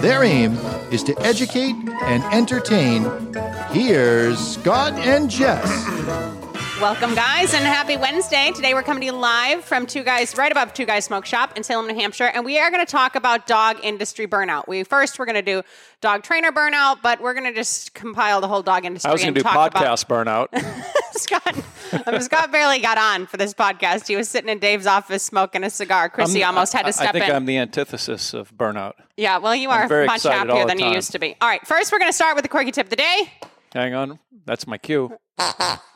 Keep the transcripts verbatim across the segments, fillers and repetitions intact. Their aim is to educate and entertain. Here's Scott and Jess. Welcome, guys, and happy Wednesday. Today we're coming to you live from Two Guys, right above Two Guys Smoke Shop in Salem, New Hampshire, and we are going to talk about dog industry burnout. We First, we're going to do dog trainer burnout, but we're going to just compile the whole dog industry. I was going to do podcast about... burnout. Scott, um, Scott barely got on for this podcast. He was sitting in Dave's office smoking a cigar. Chrissy I'm, almost had to step in. I think in. I'm the antithesis of burnout. Yeah, well, you are much happier than you used to be. All right, first, we're going to start with the quirky tip of the day. Hang on. That's my cue.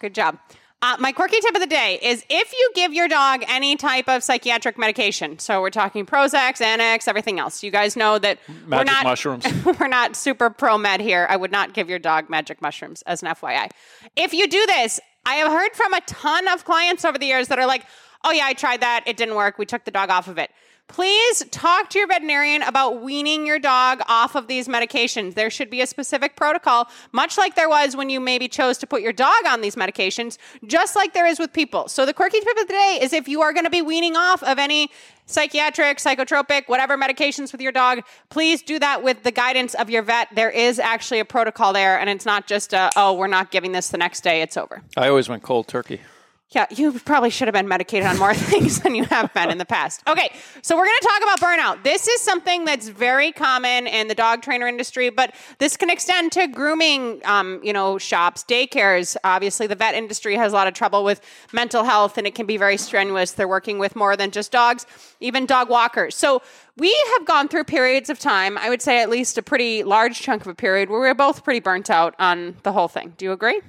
Good job. Uh, my quirky tip of the day is if you give your dog any type of psychiatric medication, so we're talking Prozac, Annex, everything else. You guys know that magic we're not mushrooms. We're not super pro-med here. I would not give your dog magic mushrooms as an F Y I. If you do this, I have heard from a ton of clients over the years that are like, oh, yeah, I tried that. It didn't work. We took the dog off of it. Please talk to your veterinarian about weaning your dog off of these medications. There should be a specific protocol, much like there was when you maybe chose to put your dog on these medications, just like there is with people. So the quirky tip of the day is if you are going to be weaning off of any psychiatric, psychotropic, whatever medications with your dog, please do that with the guidance of your vet. There is actually a protocol there, and it's not just, a, oh, we're not giving this the next day. It's over. I always went cold turkey. Yeah, you probably should have been medicated on more things than you have been in the past. Okay, so we're going to talk about burnout. This is something that's very common in the dog trainer industry, but this can extend to grooming, um, you know, shops, daycares. Obviously, the vet industry has a lot of trouble with mental health, and it can be very strenuous. They're working with more than just dogs, even dog walkers. So we have gone through periods of time, I would say at least a pretty large chunk of a period, where we were both pretty burnt out on the whole thing. Do you agree?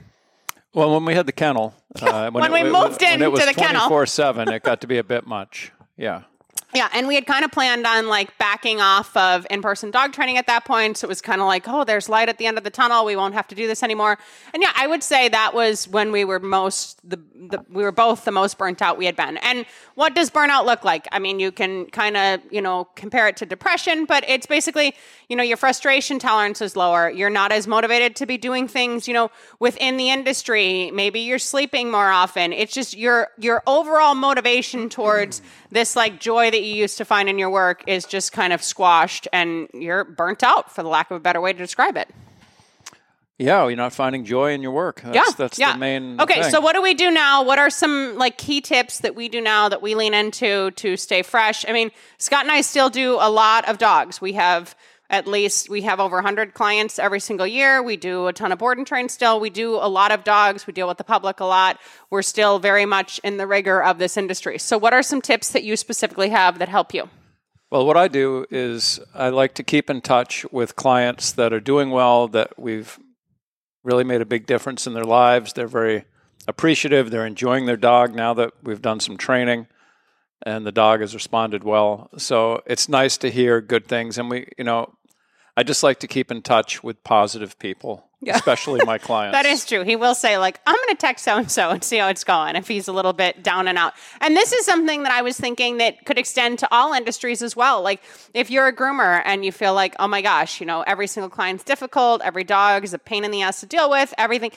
Well, when we had the kennel, uh, when, when it, we moved into the kennel, twenty-four seven, it got to be a bit much. Yeah. Yeah. And we had kind of planned on like backing off of in-person dog training at that point. So it was kind of like, oh, there's light at the end of the tunnel. We won't have to do this anymore. And yeah, I would say that was when we were most, the, the we were both the most burnt out we had been. And what does burnout look like? I mean, you can kind of, you know, compare it to depression, but it's basically, you know, your frustration tolerance is lower. You're not as motivated to be doing things, you know, within the industry. Maybe you're sleeping more often. It's just your, your overall motivation towards this like joy that you used to find in your work is just kind of squashed, and you're burnt out, for the lack of a better way to describe it. Yeah, you're not finding joy in your work. That's, yeah, that's yeah. the main Okay, thing. So what do we do now? What are some like key tips that we do now that we lean into to stay fresh? I mean, Scott and I still do a lot of dogs. We have at least, we have over one hundred clients every single year. We do a ton of board and train still. We do a lot of dogs. We deal with the public a lot. We're still very much in the rigor of this industry. So what are some tips that you specifically have that help you? Well, what I do is I like to keep in touch with clients that are doing well, that we've really made a big difference in their lives. They're very appreciative. They're enjoying their dog now that we've done some training, and the dog has responded well. So it's nice to hear good things. And we, you know, I just like to keep in touch with positive people, yeah. especially my clients. That is true. He will say, like, I'm going to text so-and-so and see how it's going if he's a little bit down and out. And this is something that I was thinking that could extend to all industries as well. Like, if you're a groomer and you feel like, oh, my gosh, you know, every single client's difficult, every dog is a pain in the ass to deal with, everything...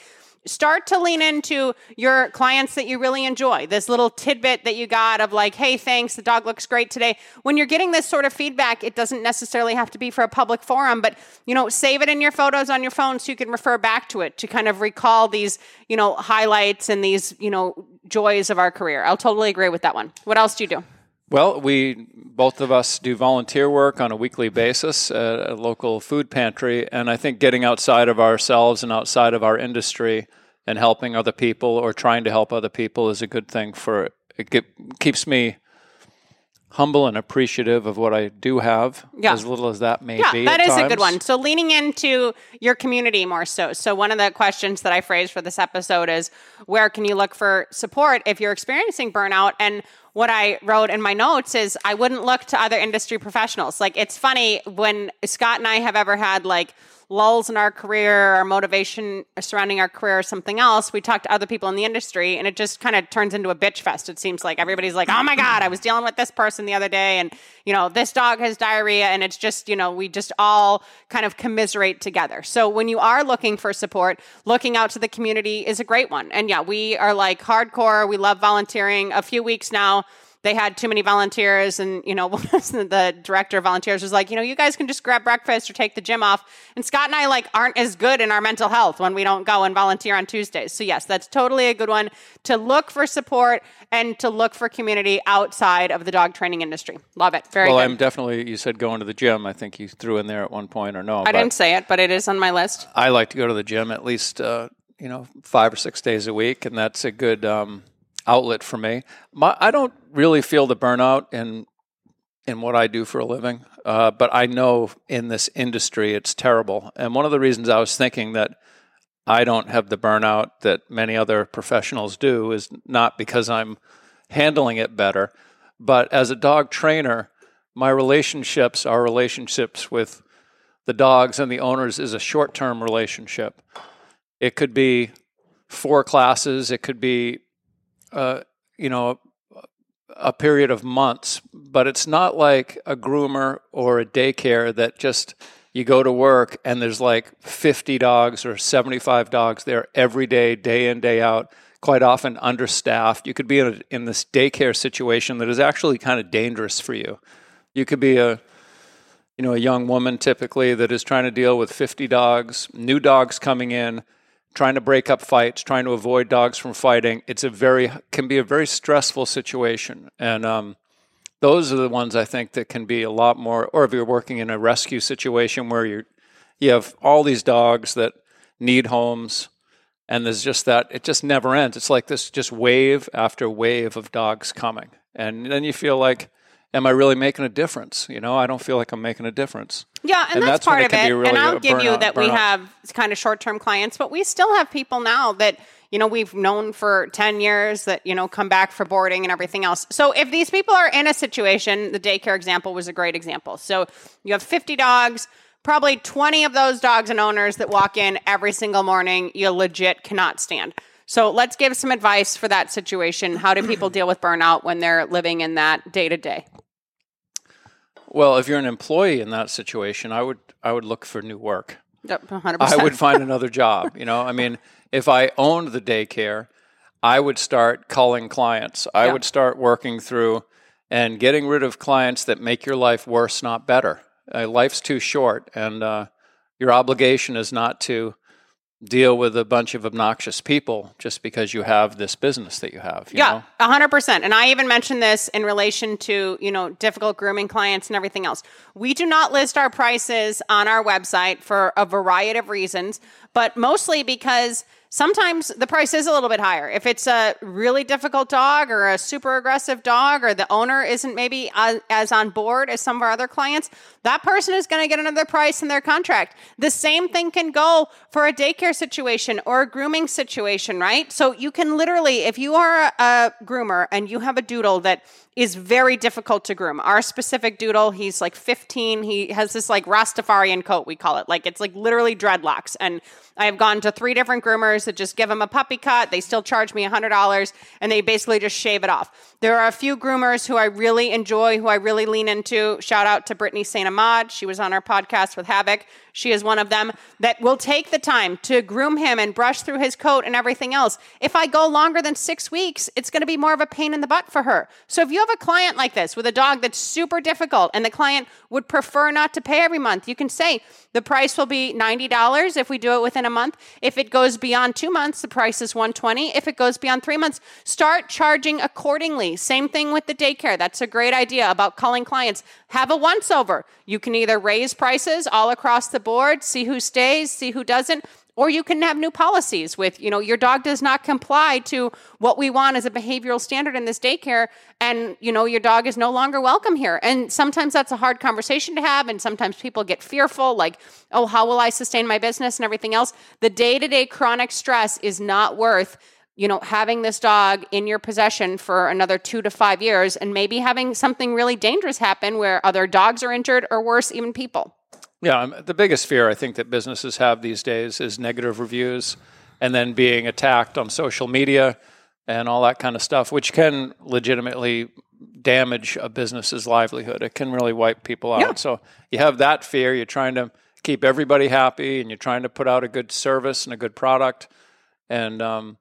Start to lean into your clients that you really enjoy. This little tidbit that you got of like, hey, thanks, the dog looks great today. When you're getting this sort of feedback, it doesn't necessarily have to be for a public forum, but, you know, save it in your photos on your phone so you can refer back to it to kind of recall these, you know, highlights and these, you know, joys of our career. I'll totally agree with that one. What else do you do? Well, we both of us do volunteer work on a weekly basis at a local food pantry, and I think getting outside of ourselves and outside of our industry and helping other people or trying to help other people is a good thing for it. Get, keeps me humble and appreciative of what I do have, yeah. as little as that may yeah, be. Yeah, that is times. a good one. So leaning into your community more so. So one of the questions that I phrased for this episode is, where can you look for support if you're experiencing burnout? And what I wrote in my notes is I wouldn't look to other industry professionals. Like, it's funny when Scott and I have ever had like lulls in our career or motivation surrounding our career or something else, we talk to other people in the industry and it just kind of turns into a bitch fest. It seems like everybody's like, oh my God, I was dealing with this person the other day and, you know, this dog has diarrhea, and it's just, you know, we just all kind of commiserate together. So when you are looking for support, looking out to the community is a great one. And yeah, we are like hardcore. We love volunteering. A few weeks now, they had too many volunteers, and, you know, the director of volunteers was like, you know, you guys can just grab breakfast or take the gym off. And Scott and I like aren't as good in our mental health when we don't go and volunteer on Tuesdays. So yes, that's totally a good one to look for support and to look for community outside of the dog training industry. Love it. Very well, good. Well, I'm definitely, you said going to the gym. I think you threw in there at one point or no. I didn't say it, but it is on my list. I like to go to the gym at least, uh, you know, five or six days a week. And that's a good, um, outlet for me. My, I don't really feel the burnout in in what I do for a living, uh, but I know in this industry it's terrible. And one of the reasons I was thinking that I don't have the burnout that many other professionals do is not because I'm handling it better, but as a dog trainer, my relationships, our relationships with the dogs and the owners is a short-term relationship. It could be four classes, it could be Uh, you know, a period of months, but it's not like a groomer or a daycare that just you go to work and there's like fifty dogs or seventy-five dogs there every day, day in, day out, quite often understaffed. You could be in, a, in this daycare situation that is actually kind of dangerous for you. You could be a, you know, a young woman typically that is trying to deal with fifty dogs, new dogs coming in, trying to break up fights, trying to avoid dogs from fighting. It's a very, can be a very stressful situation. And um, those are the ones I think that can be a lot more, or if you're working in a rescue situation where you you have all these dogs that need homes, and there's just that, it just never ends. It's like this just wave after wave of dogs coming. And then you feel like, am I really making a difference? You know, I don't feel like I'm making a difference. Yeah, and, and that's, that's part of it. Really and I'll give you that burnout. We have kind of short-term clients, but we still have people now that, you know, we've known for ten years that, you know, come back for boarding and everything else. So if these people are in a situation, the daycare example was a great example. So you have fifty dogs, probably twenty of those dogs and owners that walk in every single morning, you legit cannot stand. So let's give some advice for that situation. How do people deal with burnout when they're living in that day-to-day? Well, if you're an employee in that situation, I would I would look for new work. one hundred percent. I would find another job. You know, I mean, if I owned the daycare, I would start calling clients. I yeah. would start working through and getting rid of clients that make your life worse, not better. Uh, life's too short, and uh, your obligation is not to deal with a bunch of obnoxious people just because you have this business that you have. You yeah, know? one hundred percent. And I even mentioned this in relation to, you know, difficult grooming clients and everything else. We do not list our prices on our website for a variety of reasons, but mostly because sometimes the price is a little bit higher. If it's a really difficult dog or a super aggressive dog, or the owner isn't maybe as on board as some of our other clients, that person is going to get another price in their contract. The same thing can go for a daycare situation or a grooming situation, right? So you can literally, if you are a groomer and you have a doodle that is very difficult to groom. Our specific doodle, he's like fifteen. He has this like Rastafarian coat, we call it. Like it's like literally dreadlocks. And I've gone to three different groomers that just give him a puppy cut. They still charge me one hundred dollars and they basically just shave it off. There are a few groomers who I really enjoy, who I really lean into. Shout out to Brittany Saint Ahmad. She was on our podcast with Havoc. She is one of them that will take the time to groom him and brush through his coat and everything else. If I go longer than six weeks, it's going to be more of a pain in the butt for her. So if you have a client like this with a dog that's super difficult and the client would prefer not to pay every month, you can say the price will be ninety dollars if we do it within a month. If it goes beyond two months, the price is one hundred twenty dollars. If it goes beyond three months, start charging accordingly. Same thing with the daycare. That's a great idea about calling clients. Have a once-over. You can either raise prices all across the board, see who stays, see who doesn't, or you can have new policies with, you know, your dog does not comply to what we want as a behavioral standard in this daycare, and, you know, your dog is no longer welcome here. And sometimes that's a hard conversation to have, and sometimes people get fearful, like, oh, how will I sustain my business and everything else? The day-to-day chronic stress is not worth you know, having this dog in your possession for another two to five years and maybe having something really dangerous happen where other dogs are injured or worse, even people. Yeah. The biggest fear I think that businesses have these days is negative reviews and then being attacked on social media and all that kind of stuff, which can legitimately damage a business's livelihood. It can really wipe people out. Yeah. So you have that fear. You're trying to keep everybody happy and you're trying to put out a good service and a good product. And, um,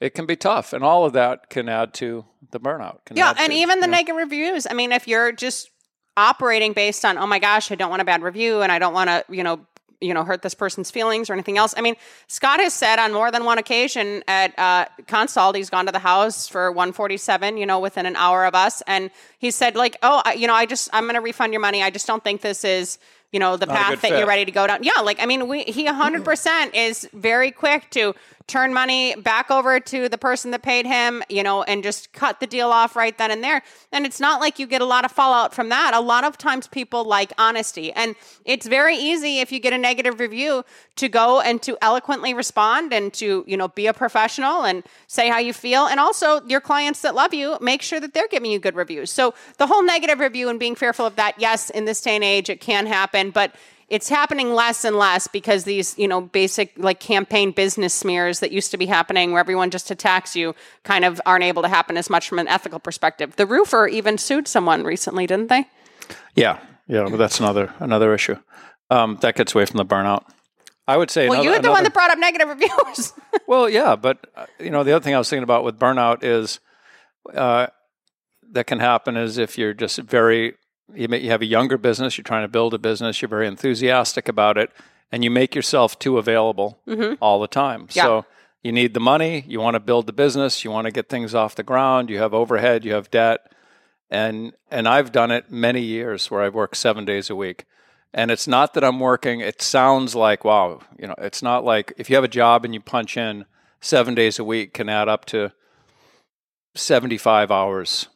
it can be tough, and all of that can add to the burnout. Can yeah, and to, even the know. negative reviews. I mean, if you're just operating based on, oh my gosh, I don't want a bad review, and I don't want to, you know, you know, hurt this person's feelings or anything else. I mean, Scott has said on more than one occasion at uh, consult, he's gone to the house for one forty-seven, you know, within an hour of us, and he said like, oh, I, you know, I just I'm going to refund your money. I just don't think this is. You know, the Not path that fit. You're ready to go down. Yeah, like, I mean, we, he one hundred percent is very quick to turn money back over to the person that paid him, you know, and just cut the deal off right then and there. And it's not like you get a lot of fallout from that. A lot of times people like honesty. And it's very easy if you get a negative review to go and to eloquently respond and to, you know, be a professional and say how you feel. And also your clients that love you, make sure that they're giving you good reviews. So the whole negative review and being fearful of that, yes, in this day and age, it can happen. But it's happening less and less because these, you know, basic like campaign business smears that used to be happening where everyone just attacks you kind of aren't able to happen as much from an ethical perspective. The roofer even sued someone recently, didn't they? Yeah. Yeah. But that's another another issue. Um, that gets away from the burnout. I would say. Well, another, you were the another, one that brought up negative reviews. Well, yeah. But, uh, you know, the other thing I was thinking about with burnout is uh, that can happen is if you're just very... You may, you have a younger business, you're trying to build a business, you're very enthusiastic about it, and you make yourself too available mm-hmm. all the time. Yeah. So you need the money, you want to build the business, you want to get things off the ground, you have overhead, you have debt. And and I've done it many years where I've worked seven days a week. And it's not that I'm working, it sounds like, wow, you know, it's not like if you have a job and you punch in seven days a week can add up to seventy-five hours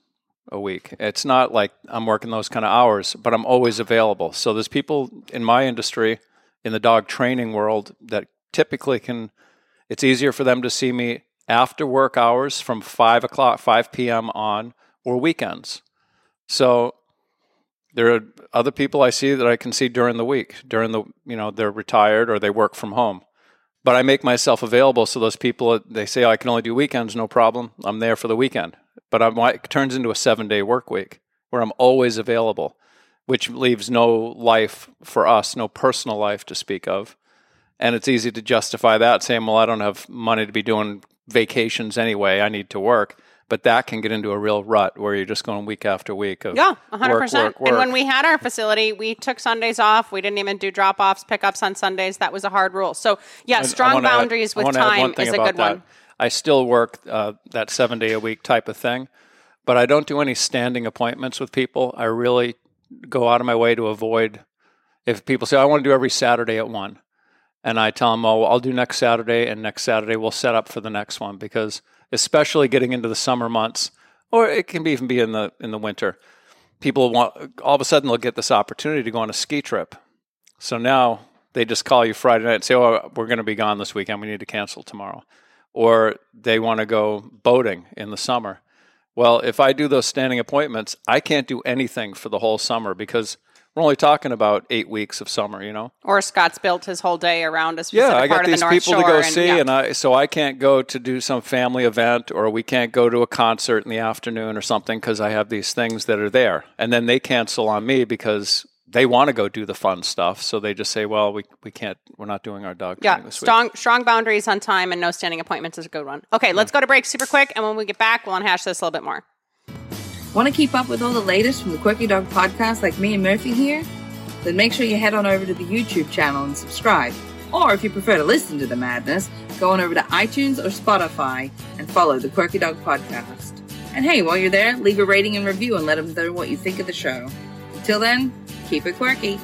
a week. It's not like I'm working those kind of hours, but I'm always available. So there's people in my industry, in the dog training world, that typically can, it's easier for them to see me after work hours from five o'clock, five p.m. on, or weekends. So there are other people I see that I can see during the week, during the, you know, they're retired or they work from home. But I make myself available so those people, they say, oh, I can only do weekends, no problem. I'm there for the weekend. But I'm, it turns into a seven-day work week where I'm always available, which leaves no life for us, no personal life to speak of. And it's easy to justify that, saying, well, I don't have money to be doing vacations anyway. I need to work. But that can get into a real rut where you're just going week after week of yeah, one hundred percent. Work, work, work. And when we had our facility, we took Sundays off. We didn't even do drop-offs, pickups on Sundays. That was a hard rule. So, yeah, strong boundaries add, with time is a good that. one. I still work uh, that seven-day-a-week type of thing, but I don't do any standing appointments with people. I really go out of my way to avoid, if people say, I want to do every Saturday at one, and I tell them, oh, I'll do next Saturday, and next Saturday we'll set up for the next one, because especially getting into the summer months, or it can be even be in the in the winter, people want, all of a sudden they'll get this opportunity to go on a ski trip. So now they just call you Friday night and say, oh, we're going to be gone this weekend, we need to cancel tomorrow. Or they want to go boating in the summer. Well, if I do those standing appointments, I can't do anything for the whole summer because we're only talking about eight weeks of summer, you know? Or Scott's built his whole day around a specific yeah, part of the North Shore. Yeah, I got these people to go and, see, yeah. and I, so I can't go to do some family event, or we can't go to a concert in the afternoon or something because I have these things that are there. And then they cancel on me because they want to go do the fun stuff, so they just say, well, we, we can't, we're not doing our dog training yeah, this week. Strong, strong boundaries on time and no standing appointments is a good one. Okay, let's go to break super quick, and when we get back, we'll unhash this a little bit more. Want to keep up with all the latest from the Quirky Dog Podcast like me and Murphy here? Then make sure you head on over to the YouTube channel and subscribe. Or if you prefer to listen to the madness, go on over to iTunes or Spotify and follow the Quirky Dog Podcast. And hey, while you're there, leave a rating and review and let them know what you think of the show. Until then, keep it quirky.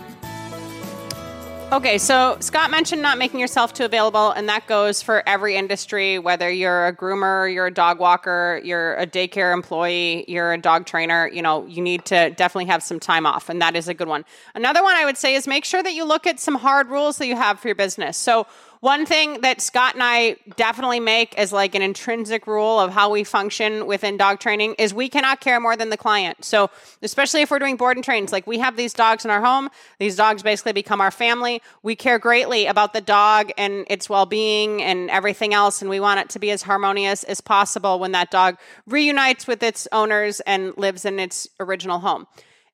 Okay, so Scott mentioned not making yourself too available, and that goes for every industry, whether you're a groomer, you're a dog walker, you're a daycare employee, you're a dog trainer, you know, you need to definitely have some time off, and that is a good one. Another one I would say is make sure that you look at some hard rules that you have for your business. So One thing that Scott and I definitely make as like an intrinsic rule of how we function within dog training is we cannot care more than the client. So especially if we're doing board and trains, like we have these dogs in our home, these dogs basically become our family. We care greatly about the dog and its well-being and everything else. And we want it to be as harmonious as possible when that dog reunites with its owners and lives in its original home.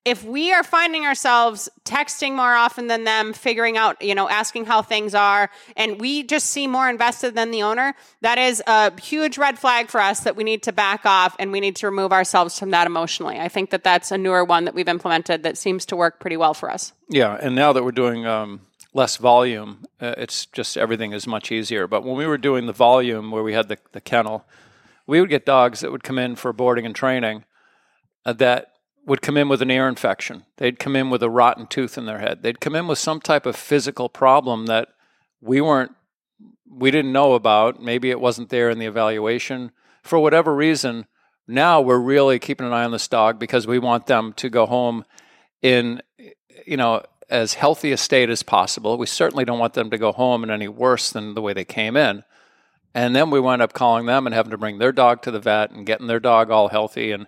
If we are finding ourselves texting more often than them, figuring out, you know, asking how things are, and we just seem more invested than the owner, that is a huge red flag for us that we need to back off and we need to remove ourselves from that emotionally. I think that that's a newer one that we've implemented that seems to work pretty well for us. Yeah, and now that we're doing um, less volume, uh, it's just everything is much easier. But when we were doing the volume where we had the, the kennel, we would get dogs that would come in for boarding and training uh, that... would come in with an ear infection. They'd come in with a rotten tooth in their head. They'd come in with some type of physical problem that we weren't, we didn't know about. Maybe it wasn't there in the evaluation. For whatever reason, now we're really keeping an eye on this dog because we want them to go home in, you know, as healthy a state as possible. We certainly don't want them to go home in any worse than the way they came in. And then we wind up calling them and having to bring their dog to the vet and getting their dog all healthy, and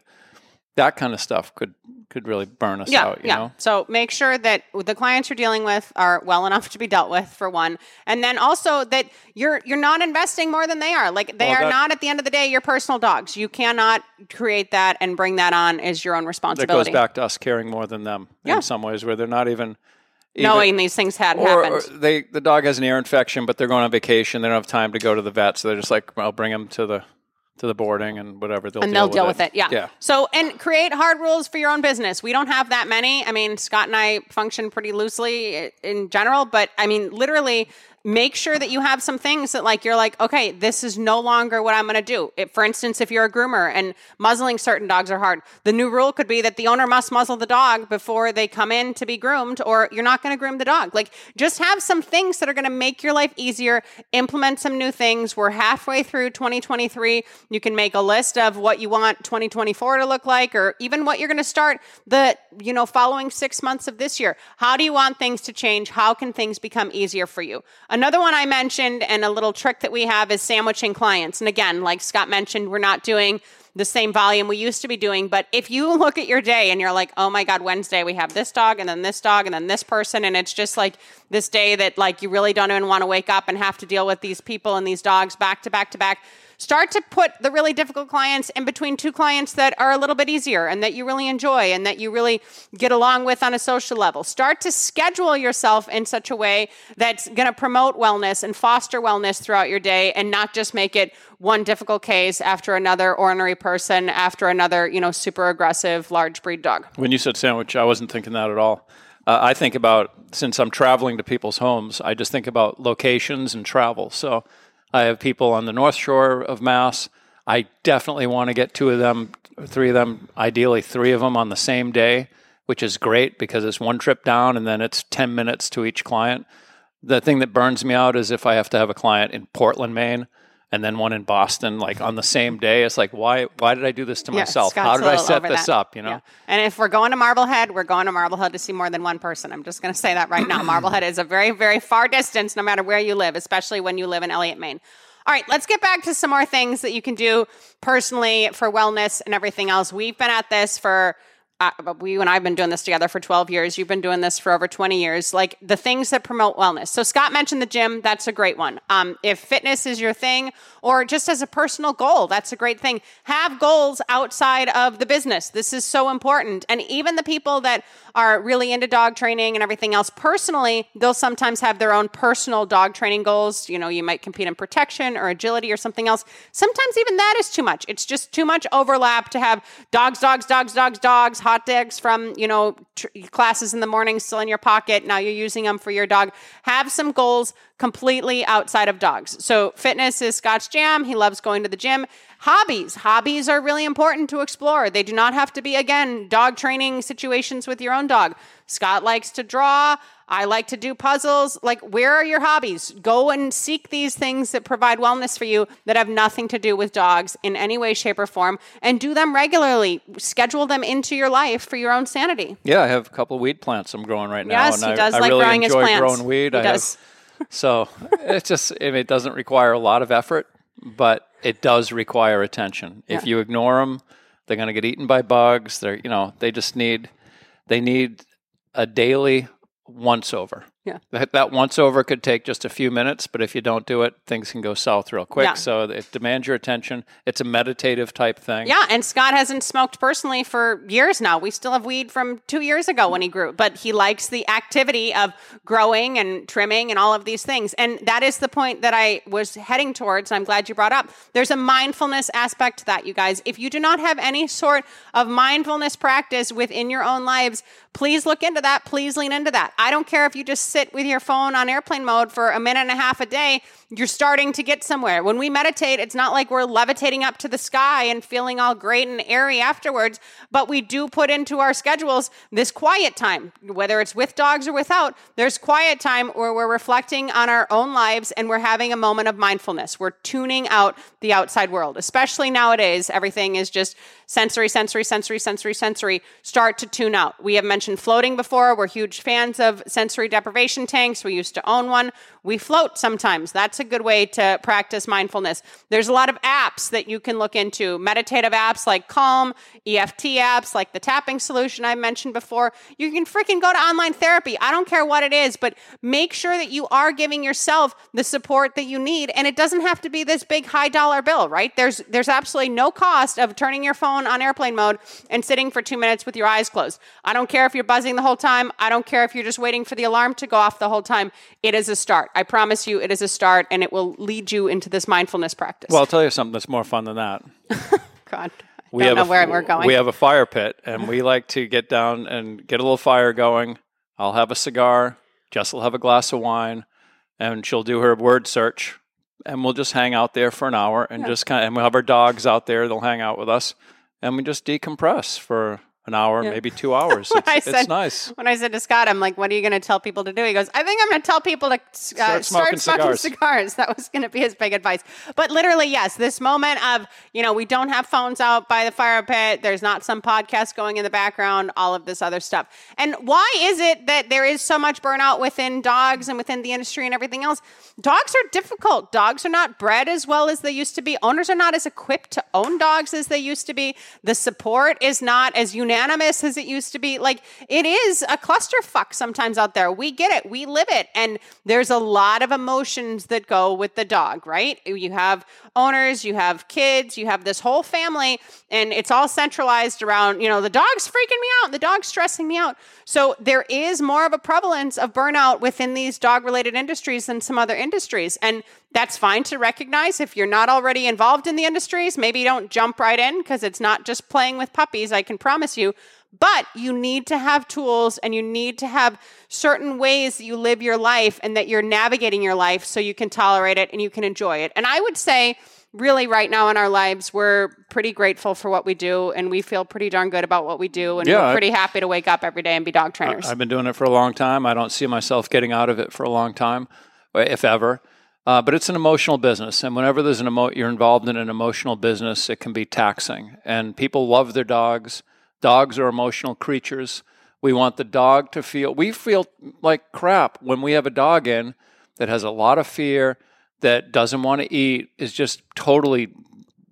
that kind of stuff could, could really burn us yeah, out, you yeah. know? So make sure that the clients you're dealing with are well enough to be dealt with, for one. And then also that you're you're not investing more than they are. Like they well, that, are not, at the end of the day, your personal dogs. You cannot create that and bring that on as your own responsibility. That goes back to us caring more than them yeah. in some ways, where they're not even... even knowing these things hadn't or, happened. Or they, the dog has an ear infection, but they're going on vacation. They don't have time to go to the vet, so they're just like, well, bring them to the... to the boarding and whatever. They'll and deal they'll deal with, with it. it. Yeah. yeah. So, and create hard rules for your own business. We don't have that many. I mean, Scott and I function pretty loosely in general, but I mean, literally make sure that you have some things that like, you're like, okay, this is no longer what I'm going to do. It, for instance, if you're a groomer and muzzling certain dogs are hard, the new rule could be that the owner must muzzle the dog before they come in to be groomed, or you're not going to groom the dog. Like just have some things that are going to make your life easier. Implement some new things. We're halfway through twenty twenty-three. You can make a list of what you want twenty twenty-four to look like, or even what you're going to start the, you know, following six months of this year. How do you want things to change? How can things become easier for you? Another one I mentioned and a little trick that we have is sandwiching clients. And again, like Scott mentioned, we're not doing the same volume we used to be doing. But if you look at your day and you're like, oh my God, Wednesday, we have this dog and then this dog and then this person. And it's just like this day that like you really don't even want to wake up and have to deal with these people and these dogs back to back to back. Start to put the really difficult clients in between two clients that are a little bit easier and that you really enjoy and that you really get along with on a social level. Start to schedule yourself in such a way that's going to promote wellness and foster wellness throughout your day, and not just make it one difficult case after another ornery person after another, you know, super aggressive large breed dog. When you said sandwich, I wasn't thinking that at all. Uh, I think about, since I'm traveling to people's homes, I just think about locations and travel. So I have people on the North Shore of Mass. I definitely want to get two of them, three of them, ideally three of them on the same day, which is great because it's one trip down and then it's ten minutes to each client. The thing that burns me out is if I have to have a client in Portland, Maine, and then one in Boston, like on the same day. It's like, why Why did I do this to yeah, myself? Scott's How did I set this that. up, you know? Yeah. And if we're going to Marblehead, we're going to Marblehead to see more than one person. I'm just going to say that right now. Marblehead is a very, very far distance, no matter where you live, especially when you live in Elliott, Maine. All right, let's get back to some more things that you can do personally for wellness and everything else. We've been at this for... Uh, but we, you and I have been doing this together for twelve years. You've been doing this for over twenty years. Like the things that promote wellness. So Scott mentioned the gym. That's a great one. Um, if fitness is your thing, or just as a personal goal, that's a great thing. Have goals outside of the business. This is so important. And even the people that are really into dog training and everything else personally, they'll sometimes have their own personal dog training goals. You know, you might compete in protection or agility or something else. Sometimes even that is too much. It's just too much overlap to have dogs, dogs, dogs, dogs, dogs, hot dogs from, you know, tr- classes in the morning still in your pocket. Now you're using them for your dog. Have some goals completely outside of dogs. So fitness is Scott's jam. He loves going to the gym. Hobbies. Hobbies are really important to explore. They do not have to be, again, dog training situations with your own dog. Scott likes to draw. I like to do puzzles. Like, where are your hobbies? Go and seek these things that provide wellness for you that have nothing to do with dogs in any way, shape, or form, and do them regularly. Schedule them into your life for your own sanity. Yeah, I have a couple of weed plants I'm growing right now. Yes, and he I, does I like really growing enjoy his plants. growing weed. He I does. Have So it's just, it doesn't require a lot of effort, but it does require attention. Yeah. If you ignore them, they're going to get eaten by bugs. They're, you know, they just need, they need a daily once over. Yeah. That, that once over could take just a few minutes, but if you don't do it, things can go south real quick. Yeah. So it demands your attention. It's a meditative type thing. Yeah. And Scott hasn't smoked personally for years now. We still have weed from two years ago when he grew, but he likes the activity of growing and trimming and all of these things. And that is the point that I was heading towards. And I'm glad you brought up. There's a mindfulness aspect to that, you guys. If you do not have any sort of mindfulness practice within your own lives, please look into that. Please lean into that. I don't care if you just sit with your phone on airplane mode for a minute and a half a day, you're starting to get somewhere. When we meditate, it's not like we're levitating up to the sky and feeling all great and airy afterwards, but we do put into our schedules this quiet time, whether it's with dogs or without. There's quiet time where we're reflecting on our own lives and we're having a moment of mindfulness. We're tuning out the outside world, especially nowadays. Everything is just sensory, sensory, sensory, sensory, sensory. Start to tune out. We have mentioned floating before. We're huge fans of sensory deprivation tanks. We used to own one. We float sometimes. That's a good way to practice mindfulness. There's a lot of apps that you can look into, meditative apps like Calm, E F T apps like the Tapping Solution I mentioned before. You can freaking go to online therapy. I don't care what it is, but make sure that you are giving yourself the support that you need. And it doesn't have to be this big high dollar bill, right? There's there's absolutely no cost of turning your phone on airplane mode and sitting for two minutes with your eyes closed. I don't care if you're buzzing the whole time. I don't care if you're just waiting for the alarm to go off the whole time. It is a start. I promise you it is a start, and it will lead you into this mindfulness practice. Well, I'll tell you something that's more fun than that. God, I we don't know a, where we're going. We have a fire pit, and we like to get down and get a little fire going. I'll have a cigar. Jess will have a glass of wine, and she'll do her word search, and we'll just hang out there for an hour, and yeah. just kind of, and we'll have our dogs out there. They'll hang out with us, and we just decompress for an hour, yeah. maybe two hours. It's, said, it's nice. When I said to Scott, I'm like, what are you going to tell people to do? He goes, I think I'm going to tell people to uh, start, smoking, start cigars. smoking cigars. That was going to be his big advice. But literally, yes, this moment of, you know, we don't have phones out by the fire pit. There's not some podcast going in the background, all of this other stuff. And why is it that there is so much burnout within dogs and within the industry and everything else? Dogs are difficult. Dogs are not bred as well as they used to be. Owners are not as equipped to own dogs as they used to be. The support is not as unique. Unanimous as it used to be. Like, it is a clusterfuck sometimes out there. We get it. We live it. And there's a lot of emotions that go with the dog, right? You have owners, you have kids, you have this whole family, and it's all centralized around, you know, the dog's freaking me out. The dog's stressing me out. So there is more of a prevalence of burnout within these dog-related industries than some other industries. And that's fine to recognize. If you're not already involved in the industries, maybe don't jump right in, because it's not just playing with puppies, I can promise you. But you need to have tools, and you need to have certain ways that you live your life and that you're navigating your life so you can tolerate it and you can enjoy it. And I would say, really, right now in our lives, we're pretty grateful for what we do, and we feel pretty darn good about what we do, and yeah, we're pretty I, happy to wake up every day and be dog trainers. I, I've been doing it for a long time. I don't see myself getting out of it for a long time, if ever. Uh, but it's an emotional business, and whenever there's an emo- you're involved in an emotional business, it can be taxing. And people love their dogs. Dogs are emotional creatures. We want the dog to feel... We feel like crap when we have a dog in that has a lot of fear, that doesn't want to eat, is just totally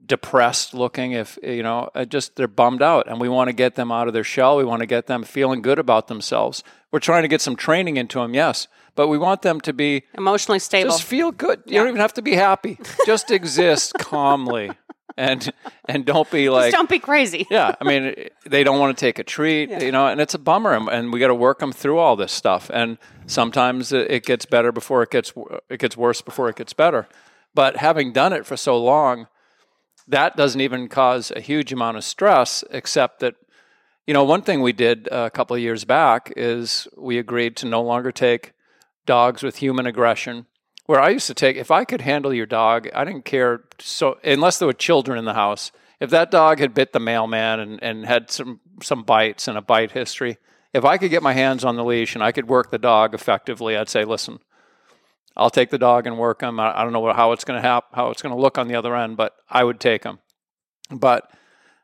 depressed looking, if you know, just they're bummed out, and we want to get them out of their shell. We want to get them feeling good about themselves. We're trying to get some training into them, yes, but we want them to be emotionally stable. Just feel good. You yeah. don't even have to be happy. Just exist calmly. And and don't be like... Just don't be crazy. Yeah. I mean, they don't want to take a treat, yeah. you know, and it's a bummer. And we got to work them through all this stuff. And sometimes it gets better before it gets, it gets worse before it gets better. But having done it for so long, that doesn't even cause a huge amount of stress, except that, you know, one thing we did a couple of years back is we agreed to no longer take dogs with human aggression. Where I used to take, if I could handle your dog, I didn't care, so unless there were children in the house. If that dog had bit the mailman and, and had some, some bites and a bite history, if I could get my hands on the leash and I could work the dog effectively, I'd say, listen, I'll take the dog and work him. I, I don't know how it's going to happen, how it's going to look on the other end, but I would take him. But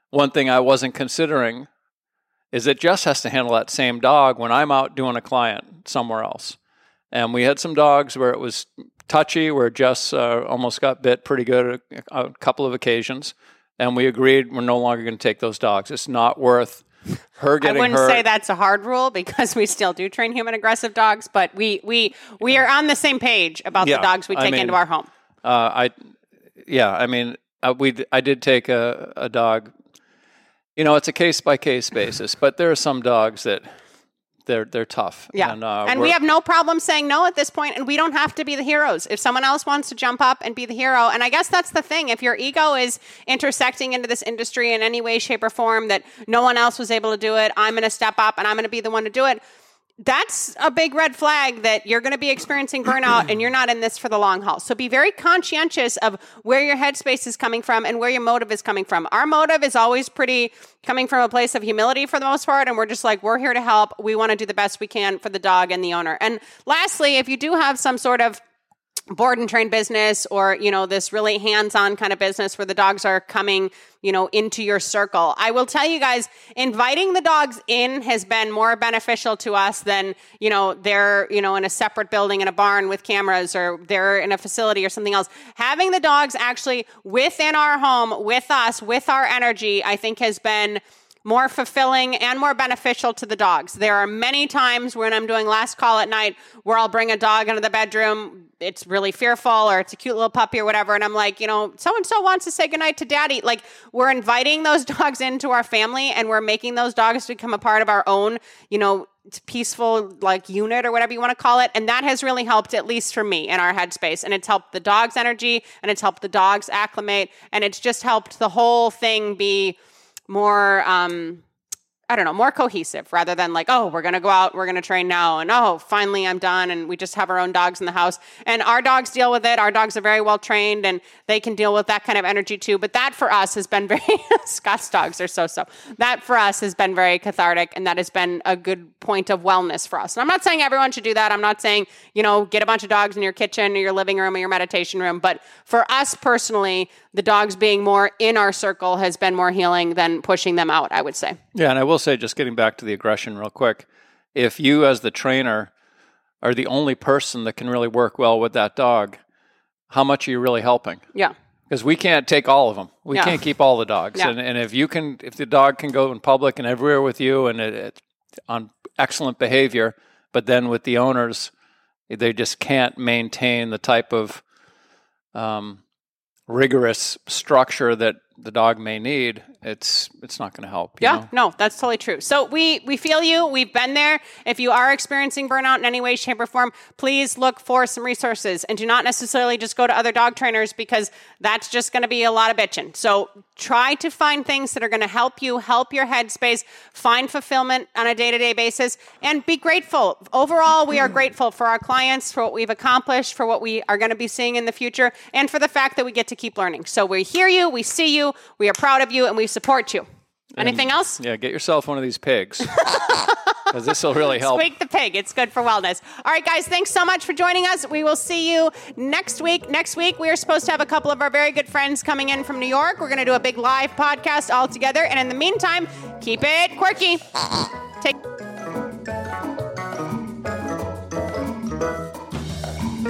one thing I wasn't considering is that Jess has to handle that same dog when I'm out doing a client somewhere else. And we had some dogs where it was touchy, where Jess uh, almost got bit pretty good a, a couple of occasions. And we agreed we're no longer going to take those dogs. It's not worth her getting hurt. I wouldn't hurt. say that's a hard rule because we still do train human aggressive dogs, but we we, we are on the same page about yeah, the dogs we take I mean, into our home. Uh, I yeah, I mean uh, we I did take a, a dog. You know, it's a case by case basis, but there are some dogs that they're they're tough. Yeah, and, uh, and we have no problem saying no at this point, and we don't have to be the heroes. If someone else wants to jump up and be the hero, and I guess that's the thing. If your ego is intersecting into this industry in any way, shape, or form that no one else was able to do it, I'm going to step up and I'm going to be the one to do it. That's a big red flag that you're going to be experiencing burnout and you're not in this for the long haul. So be very conscientious of where your headspace is coming from and where your motive is coming from. Our motive is always pretty coming from a place of humility for the most part. And we're just like, we're here to help. We want to do the best we can for the dog and the owner. And lastly, if you do have some sort of board and train business or, you know, this really hands-on kind of business where the dogs are coming, you know, into your circle. I will tell you guys, inviting the dogs in has been more beneficial to us than, you know, they're, you know, in a separate building in a barn with cameras or they're in a facility or something else. Having the dogs actually within our home, with us, with our energy, I think has been more fulfilling and more beneficial to the dogs. There are many times when I'm doing last call at night where I'll bring a dog into the bedroom. It's really fearful or it's a cute little puppy or whatever. And I'm like, you know, so-and-so wants to say goodnight to daddy. Like we're inviting those dogs into our family and we're making those dogs become a part of our own, you know, peaceful like unit or whatever you want to call it. And that has really helped, at least for me, in our headspace. And it's helped the dog's energy and it's helped the dogs acclimate. And it's just helped the whole thing be more, um, I don't know, more cohesive rather than like, oh, we're going to go out, we're going to train now. And oh, finally I'm done. And we just have our own dogs in the house and our dogs deal with it. Our dogs are very well trained and they can deal with that kind of energy too. But that for us has been very, Scott's dogs are so, so that for us has been very cathartic. And that has been a good point of wellness for us. And I'm not saying everyone should do that. I'm not saying, you know, get a bunch of dogs in your kitchen or your living room or your meditation room. But for us personally, the dogs being more in our circle has been more healing than pushing them out, I would say. Yeah, and I will say, just getting back to the aggression real quick, if you as the trainer are the only person that can really work well with that dog, how much are you really helping? Yeah. Because we can't take all of them. We yeah. can't keep all the dogs. Yeah. And, and if you can, if the dog can go in public and everywhere with you and it, it, on excellent behavior, but then with the owners, they just can't maintain the type of um rigorous structure that the dog may need, it's it's not going to help. You yeah, know? No, that's totally true. So we we feel you. We've been there. If you are experiencing burnout in any way, shape, or form, please look for some resources and do not necessarily just go to other dog trainers because that's just going to be a lot of bitching. So try to find things that are going to help you, help your headspace, find fulfillment on a day-to-day basis, and be grateful. Overall, we are grateful for our clients, for what we've accomplished, for what we are going to be seeing in the future, and for the fact that we get to keep learning. So we hear you, we see you, we are proud of you, and we support you. Anything and, else? Yeah, get yourself one of these pigs. Because this will really help. Squeak the pig. It's good for wellness. All right, guys, thanks so much for joining us. We will see you next week. Next week, we are supposed to have a couple of our very good friends coming in from New York. We're going to do a big live podcast all together. And in the meantime, keep it quirky. Take